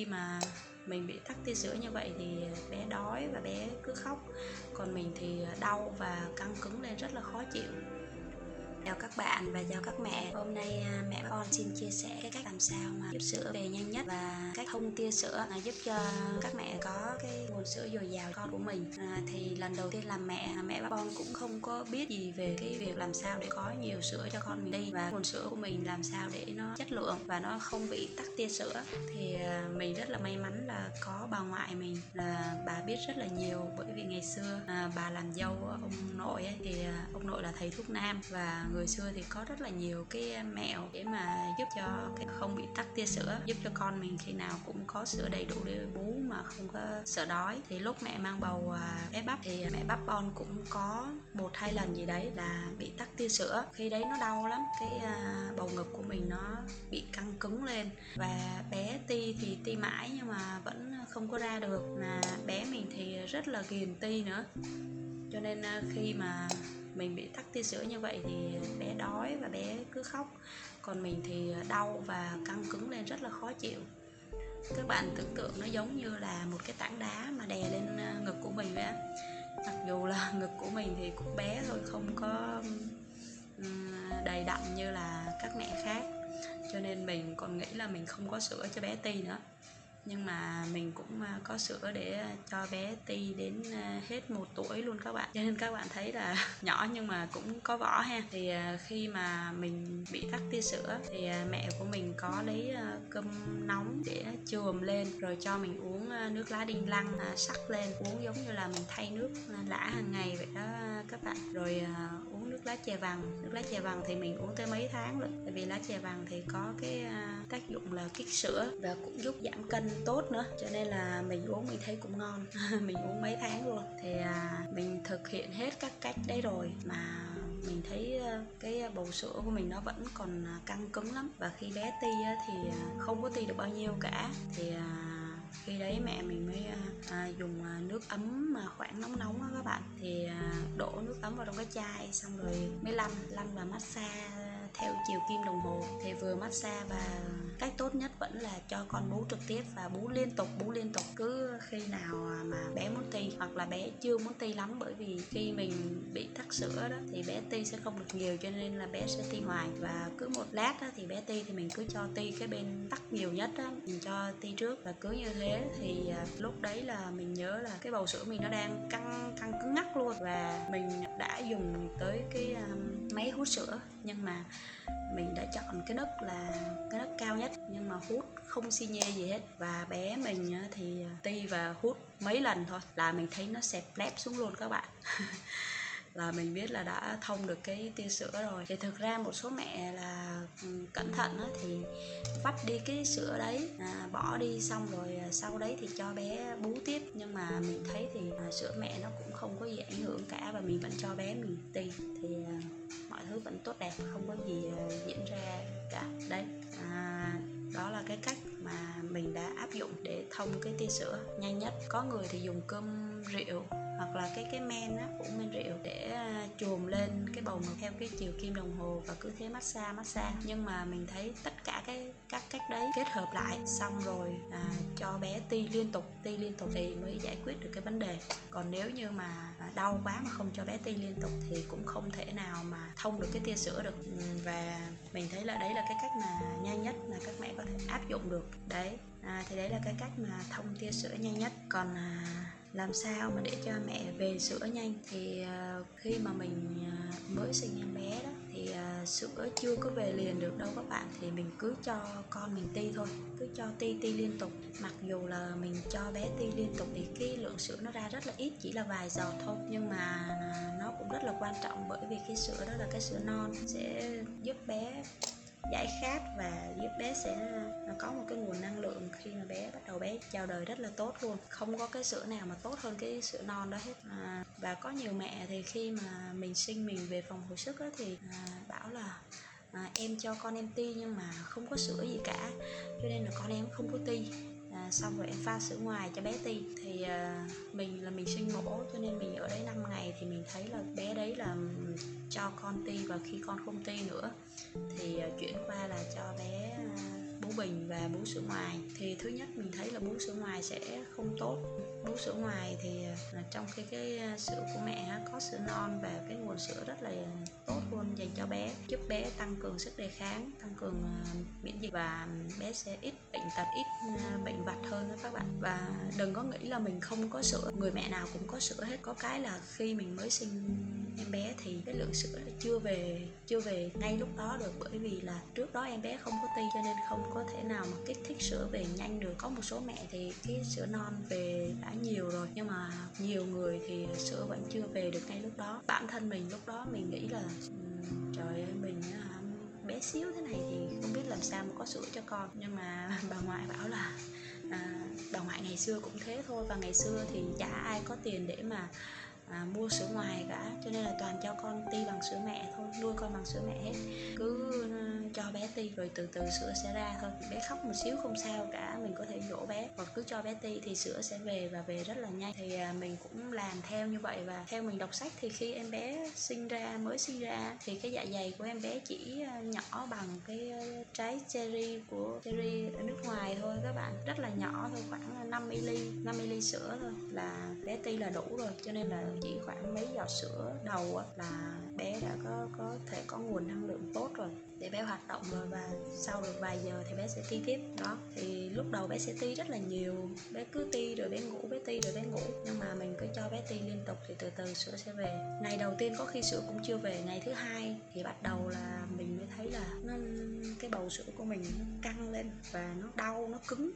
Khi mà mình bị tắc tia sữa như vậy thì bé đói và bé cứ khóc, còn mình thì đau và căng cứng lên rất là khó chịu. Chào các bạn và chào các mẹ. Hôm nay mẹ con xin chia sẻ cái cách làm sao mà giúp sữa về nhanh nhất và cách thông tia sữa là giúp cho các mẹ có cái nguồn sữa dồi dào con của mình. Thì lần đầu tiên làm mẹ con cũng không có biết gì về cái việc làm sao để có nhiều sữa cho con mình đi, và nguồn sữa của mình làm sao để nó chất lượng và nó không bị tắc tia sữa. Thì mình rất là may mắn là có bà ngoại mình, là bà biết rất là nhiều, bởi vì ngày xưa bà làm dâu ông nội ấy, thì ông nội là thầy thuốc nam, và người xưa thì có rất là nhiều cái mẹo để mà giúp cho cái không bị tắc tia sữa, giúp cho con mình khi nào cũng có sữa đầy đủ để bú mà không có sợ đói. Thì lúc mẹ mang bầu bé bắp thì mẹ bắp con cũng có 1-2 lần gì đấy là bị tắc tia sữa. Khi đấy nó đau lắm, cái bầu ngực của mình nó bị căng cứng lên và bé ti thì ti mãi nhưng mà vẫn không có ra được, mà bé mình thì rất là ghiền ti nữa. Cho nên khi mà mình bị tắc tia sữa như vậy thì bé đói và bé cứ khóc, còn mình thì đau và căng cứng lên rất là khó chịu. Các bạn tưởng tượng nó giống như là một cái tảng đá mà đè lên ngực của mình vậy. Mặc dù là ngực của mình thì cũng bé thôi, không có đầy đặn như là các mẹ khác, cho nên mình còn nghĩ là mình không có sữa cho bé ti nữa. Nhưng mà mình cũng có sữa để cho bé ti đến hết 1 tuổi luôn các bạn. Cho nên các bạn thấy là nhỏ nhưng mà cũng có vỏ ha. Thì khi mà mình bị tắc tia sữa thì mẹ của mình có lấy cơm nóng để chườm lên, rồi cho mình uống nước lá đinh lăng sắc lên, uống giống như là mình thay nước lã hàng ngày vậy đó các bạn. Rồi uống nước lá chè vàng. Nước lá chè vàng thì mình uống tới mấy tháng rồi, tại vì lá chè vàng thì có cái tác dụng là kích sữa và cũng giúp giảm cân tốt nữa, cho nên là mình uống mình thấy cũng ngon. Mình uống mấy tháng luôn. Thì mình thực hiện hết các cách đấy rồi mà mình thấy cái bầu sữa của mình nó vẫn còn căng cứng lắm, và khi bé ti thì không có ti được bao nhiêu cả. Thì khi đấy mẹ mình mới dùng nước ấm mà khoảng nóng á các bạn, thì đổ nước ấm vào trong cái chai, xong rồi mới lăn và massage theo chiều kim đồng hồ. Thì vừa massage, và cách tốt nhất vẫn là cho con bú trực tiếp và bú liên tục. Cứ khi nào mà bé muốn ti hoặc là bé chưa muốn ti lắm, bởi vì khi mình bị tắc sữa đó thì bé ti sẽ không được nhiều, cho nên là bé sẽ ti hoài. Và cứ một lát đó, thì bé ti thì mình cứ cho ti cái bên tắc nhiều nhất đó, mình cho ti trước, và cứ như thế thì lúc đấy là mình nhớ là cái bầu sữa mình nó đang căng cứng ngắc luôn, và mình đã dùng tới cái máy hút sữa, nhưng mà mình đã chọn cái nấc là cái nấc cao nhất, nhưng mà hút không xi nhê gì hết, và bé mình thì ti và hút mấy lần thôi là mình thấy nó xẹp lép xuống luôn các bạn. Là mình biết là đã thông được cái tia sữa rồi. Thì thực ra một số mẹ là cẩn thận đó, thì vắt đi cái sữa đấy, bỏ đi, xong rồi sau đấy thì cho bé bú tiếp. Nhưng mà mình thấy thì sữa mẹ nó cũng không có gì ảnh hưởng cả, và mình vẫn cho bé mình ti. Thì mọi thứ vẫn tốt đẹp, không có gì diễn ra cả. Đấy, đó là cái cách mà mình đã áp dụng để thông cái tia sữa nhanh nhất. Có người thì dùng cơm rượu hoặc là cái men á, cũng men rượu để chườm lên cái bầu ngực theo cái chiều kim đồng hồ, và cứ thế massage. Nhưng mà mình thấy tất cả các cách đấy kết hợp lại, xong rồi cho bé ti liên tục thì mới giải quyết được cái vấn đề. Còn nếu như mà đau quá mà không cho bé ti liên tục thì cũng không thể nào mà thông được cái tia sữa được. Và mình thấy là đấy là cái cách mà nhanh nhất mà các mẹ có thể áp dụng được đấy. Thì đấy là cái cách mà thông tia sữa nhanh nhất. Còn làm sao mà để cho mẹ về sữa nhanh, thì khi mà mình mới sinh em bé đó thì sữa chưa có về liền được đâu các bạn. Thì mình cứ cho con mình ti thôi, cứ cho ti liên tục. Mặc dù là mình cho bé ti liên tục thì cái lượng sữa nó ra rất là ít, chỉ là vài giọt thôi, nhưng mà nó cũng rất là quan trọng, bởi vì cái sữa đó là cái sữa non, sẽ giúp bé giải khát và giúp bé sẽ có một cái nguồn năng lượng khi mà bé bắt đầu bé chào đời rất là tốt luôn. Không có cái sữa nào mà tốt hơn cái sữa non đó hết. Và có nhiều mẹ thì khi mà mình sinh mình về phòng hồi sức thì bảo là em cho con em ti nhưng mà không có sữa gì cả, cho nên là con em không có ti. Xong rồi em pha sữa ngoài cho bé ti. Thì mình sinh mổ, cho nên mình ở đấy 5 ngày thì mình thấy là bé đấy là cho con ti, và khi con không ti nữa thì chuyển qua là cho bé bú mũ bình và bú sữa ngoài. Thì thứ nhất mình thấy là bú sữa ngoài sẽ không tốt. Bú sữa ngoài thì trong khi cái sữa của mẹ có sữa non và cái nguồn sữa rất là tốt luôn dành cho bé, giúp bé tăng cường sức đề kháng, tăng cường miễn dịch và bé sẽ ít bệnh tật, ít bệnh vặt hơn đó các bạn. Và đừng có nghĩ là mình không có sữa, người mẹ nào cũng có sữa hết. Có cái là khi mình mới sinh em bé thì cái lượng sữa là chưa về ngay lúc đó được, bởi vì là trước đó em bé không có ti cho nên không có thể nào mà kích thích sữa về nhanh được. Có một số mẹ thì cái sữa non về đã nhiều rồi, nhưng mà nhiều người thì sữa vẫn chưa về được ngay lúc đó. Bản thân mình lúc đó mình nghĩ là trời ơi, mình bé xíu thế này thì không biết làm sao mà có sữa cho con. Nhưng mà bà ngoại bảo là bà ngoại ngày xưa cũng thế thôi, và ngày xưa thì chả ai có tiền để mà mua sữa ngoài cả, cho nên là toàn cho con ti bằng sữa mẹ thôi, nuôi con bằng sữa mẹ hết, cứ cho bé ti rồi từ từ sữa sẽ ra thôi. Bé khóc một xíu không sao cả, mình có thể dỗ bé, còn cứ cho bé ti thì sữa sẽ về và về rất là nhanh. Thì mình cũng làm theo như vậy. Và theo mình đọc sách thì khi em bé mới sinh ra thì cái dạ dày của em bé chỉ nhỏ bằng cái trái cherry của cherry ở nước ngoài thôi các bạn, rất là nhỏ thôi, khoảng 5ml sữa thôi là bé ti là đủ rồi. Cho nên là chỉ khoảng mấy giọt sữa đầu là bé đã có thể có nguồn năng lượng tốt rồi để bé hoạt động rồi, và sau được vài giờ thì bé sẽ ti tiếp đó. Thì lúc đầu bé sẽ ti rất là nhiều, bé cứ ti rồi bé ngủ, bé ti rồi bé ngủ, nhưng mà mình cứ cho bé ti liên tục thì từ từ sữa sẽ về. Ngày đầu tiên có khi sữa cũng chưa về, ngày thứ hai thì bắt đầu là mình mới thấy là cái bầu sữa của mình nó căng lên và nó đau, nó cứng,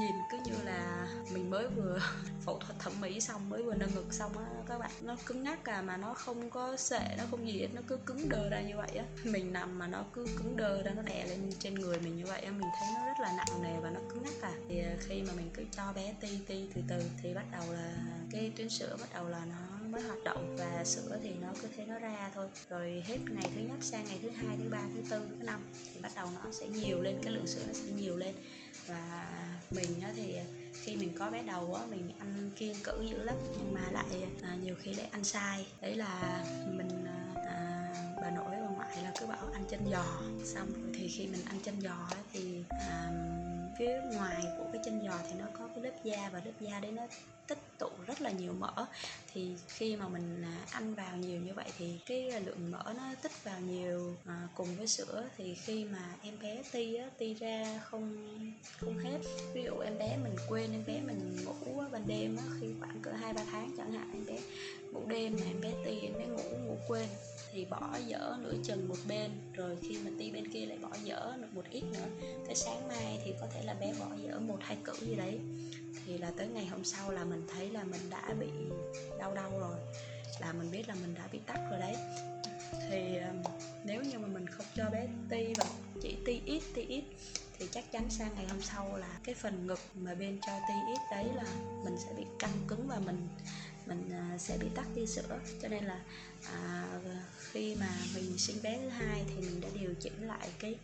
nhìn cứ như là mình mới vừa phẫu thuật thẩm mỹ xong, mới vừa nâng ngực xong á các bạn. Nó cứng ngắc mà nó không có sệ, nó không gì hết, nó cứ cứng đờ ra như vậy á. Mình nằm mà nó cứ cứng đờ ra, nó đè lên trên người mình như vậy á, mình thấy nó rất là nặng nề và nó cứng ngắc Thì khi mà mình cứ cho bé ti từ từ thì bắt đầu là cái tuyến sữa bắt đầu là nó mới hoạt động, và sữa thì nó cứ thế nó ra thôi. Rồi hết ngày thứ nhất sang ngày thứ hai, thứ ba, thứ tư, thứ năm thì bắt đầu nó sẽ nhiều lên, cái lượng sữa nó sẽ nhiều lên. Và mình thì khi mình có bé đầu á, mình ăn kiêng cữ dữ lắm, nhưng mà lại nhiều khi lại ăn sai. Đấy là mình bà nội bà ngoại là cứ bảo ăn chân giò, xong rồi thì khi mình ăn chân giò á thì phía ngoài của cái chân giò thì nó có cái lớp da, và lớp da đấy nó tích tụ rất là nhiều mỡ. Thì khi mà mình ăn vào nhiều như vậy thì cái lượng mỡ nó tích vào nhiều cùng với sữa, thì khi mà em bé ti ra không hết. Ví dụ em bé mình quên, em bé mình ngủ ban đêm khi khoảng cỡ 2-3 tháng chẳng hạn, em bé ngủ đêm mà em bé ti, em bé ngủ quên thì bỏ dở nửa chừng một bên, rồi khi mà ti bên kia lại bỏ dở một ít nữa, tới sáng mai thì có thể là bé bỏ dở 1-2 cữ gì đấy, thì là tới ngày hôm sau là mình thấy là mình đã bị đau rồi, là mình biết là mình đã bị tắc rồi đấy. Thì nếu như mà mình không cho bé ti và chỉ ti ít thì chắc chắn sang ngày hôm sau là cái phần ngực mà bên cho ti ít đấy là mình sẽ bị căng cứng và mình sẽ bị tắc tia sữa. Cho nên là khi mà mình sinh bé thứ hai thì mình đã điều chỉnh lại cái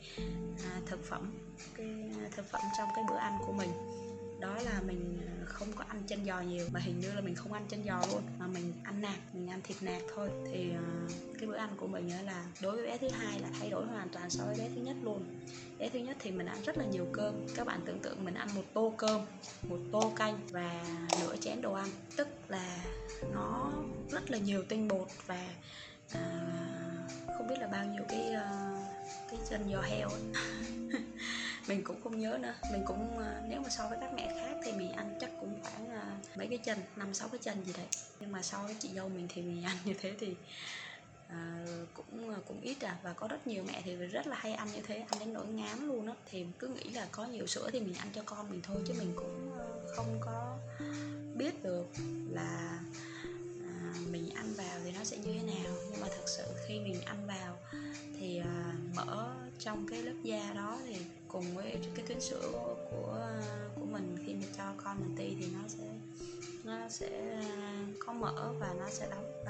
thực phẩm trong cái bữa ăn của mình. Đó là mình không có ăn chân giò nhiều, mà hình như là mình không ăn chân giò luôn, mà mình ăn nạc, mình ăn thịt nạc thôi. Thì cái bữa ăn của mình là đối với bé thứ hai là thay đổi hoàn toàn so với bé thứ nhất luôn. Bé thứ nhất thì mình ăn rất là nhiều cơm, các bạn tưởng tượng mình ăn một tô cơm, một tô canh và nửa chén đồ ăn, tức là nó rất là nhiều tinh bột và không biết là bao nhiêu cái chân giò heo ấy. Mình cũng không nhớ nữa, mình cũng nếu mà so với các mẹ khác thì mình ăn chắc cũng khoảng mấy cái chân, 5-6 cái chân gì đấy, nhưng mà so với chị dâu mình thì mình ăn như thế thì cũng ít và có rất nhiều mẹ thì rất là hay ăn như thế, ăn đến nỗi ngán luôn á. Thì cứ nghĩ là có nhiều sữa thì mình ăn cho con mình thôi, chứ mình cũng không có biết được là mình ăn vào thì nó sẽ như thế nào. Nhưng mà thật sự khi mình ăn vào thì mỡ trong cái lớp da đó thì cùng với cái tuyến sữa của mình, khi mình cho con mình ti thì nó sẽ có mỡ và nó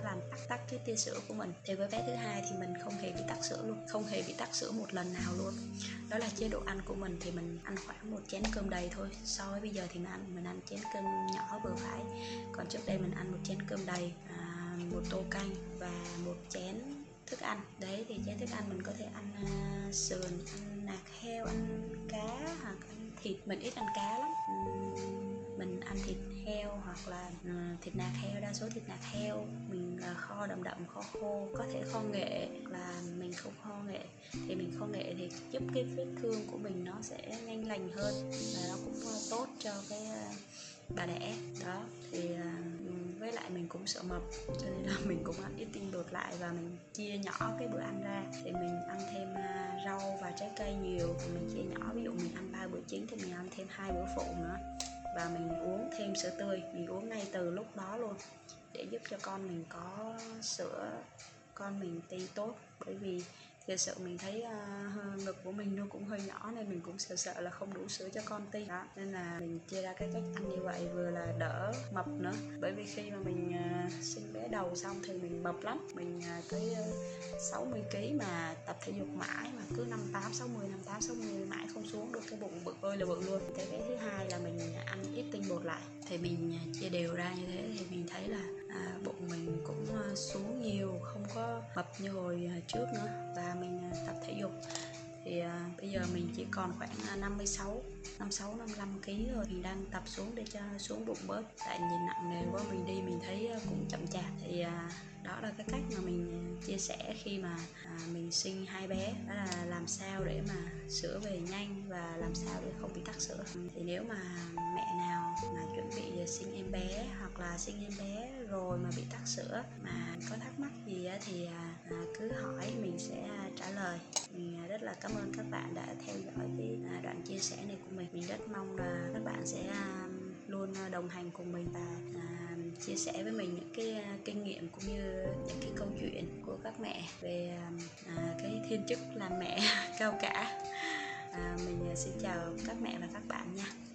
làm tắc cái tia sữa của mình. Thì với bé thứ hai thì mình không hề bị tắc sữa luôn, không hề bị tắc sữa một lần nào luôn. Đó là chế độ ăn của mình, thì mình ăn khoảng một chén cơm đầy thôi. So với bây giờ thì mình ăn chén cơm nhỏ vừa phải, còn trước đây mình ăn một chén cơm đầy, một tô canh và một chén thức ăn. Đấy, thì chén thức ăn mình có thể ăn sườn, ăn anh nạc heo, ăn cá hoặc ăn thịt. Mình ít ăn cá lắm, mình ăn thịt heo hoặc là thịt nạc heo, đa số thịt nạc heo mình kho đậm đậm, kho khô, có thể kho nghệ là mình không kho nghệ. Thì mình kho nghệ thì giúp cái vết thương của mình nó sẽ nhanh lành hơn và nó cũng tốt cho cái bà đẻ đó. Thì với lại mình cũng sợ mập cho nên là mình cũng ăn ít tinh bột lại và mình chia nhỏ cái bữa ăn ra. Thì mình ăn thêm rau và trái cây nhiều, mình chia nhỏ, ví dụ mình ăn 3 bữa chính thì mình ăn thêm 2 bữa phụ nữa, và mình uống thêm sữa tươi, mình uống ngay từ lúc đó luôn để giúp cho con mình có sữa, con mình ti tốt. Bởi vì thật sự mình thấy ngực của mình nó cũng hơi nhỏ nên mình cũng sợ là không đủ sữa cho con ti đó, nên là mình chia ra cái cách ăn như vậy, vừa là đỡ mập nữa. Bởi vì khi mà mình sinh bé đầu xong thì mình mập lắm, mình tới 60kg mà tập thể dục mãi mà cứ 58, 60 mãi không xuống được, cái bụng bự ơi là bự luôn. Cái bé thứ hai là mình ăn ít tinh bột lại, thì mình chia đều ra như thế thì mình thấy là bụng mình cũng xuống nhiều, không có mập như hồi trước nữa. Và mình tập thể dục thì bây giờ mình chỉ còn khoảng 56-55kg rồi. Mình đang tập xuống để cho xuống bụng bớt, tại nhìn nặng nề quá, mình đi mình thấy cũng chậm chạp. Thì đó là cái cách mà mình chia sẻ khi mà mình sinh hai bé, đó là làm sao để mà sữa về nhanh và làm sao để không bị tắc sữa. Thì nếu mà mẹ nào mà chuẩn bị sinh em bé hoặc là sinh em bé rồi mà bị tắc sữa mà có thắc mắc gì thì cứ hỏi, mình sẽ trả lời. Mình rất là cảm ơn các bạn đã theo dõi cái đoạn chia sẻ này của mình. Mình rất mong là các bạn sẽ luôn đồng hành cùng mình và chia sẻ với mình những cái kinh nghiệm cũng như những cái câu chuyện của các mẹ về cái thiên chức làm mẹ cao cả. Mình xin chào các mẹ và các bạn nha.